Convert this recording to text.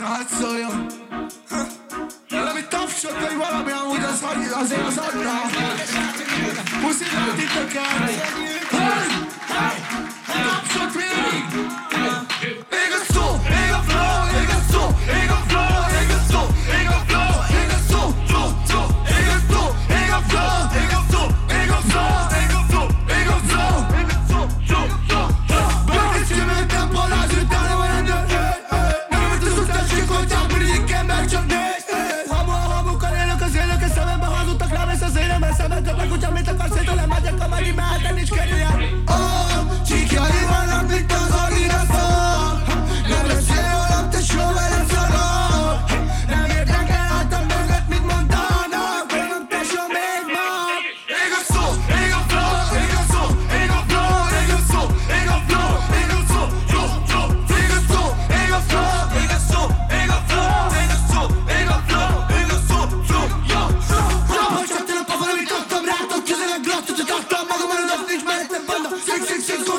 Na hát szóljon! Valami tapsot, vagy valami amúgy az azért az adna! Puszi volt itt a kár! Hey! Hey! Tapsot mindig! Ég a szó! Ég a flow! Ég a szó! Ég a flow! Ég a szó! Ég a flow! Ég a szó! Ég a szó! Ég a flow! Ég a szó! Ég a flow! Ég a flow! Ég a flow! Ég a szó! Szó! Szó! Bárkicsi mentem balázs utána van a nő! Six, six, six.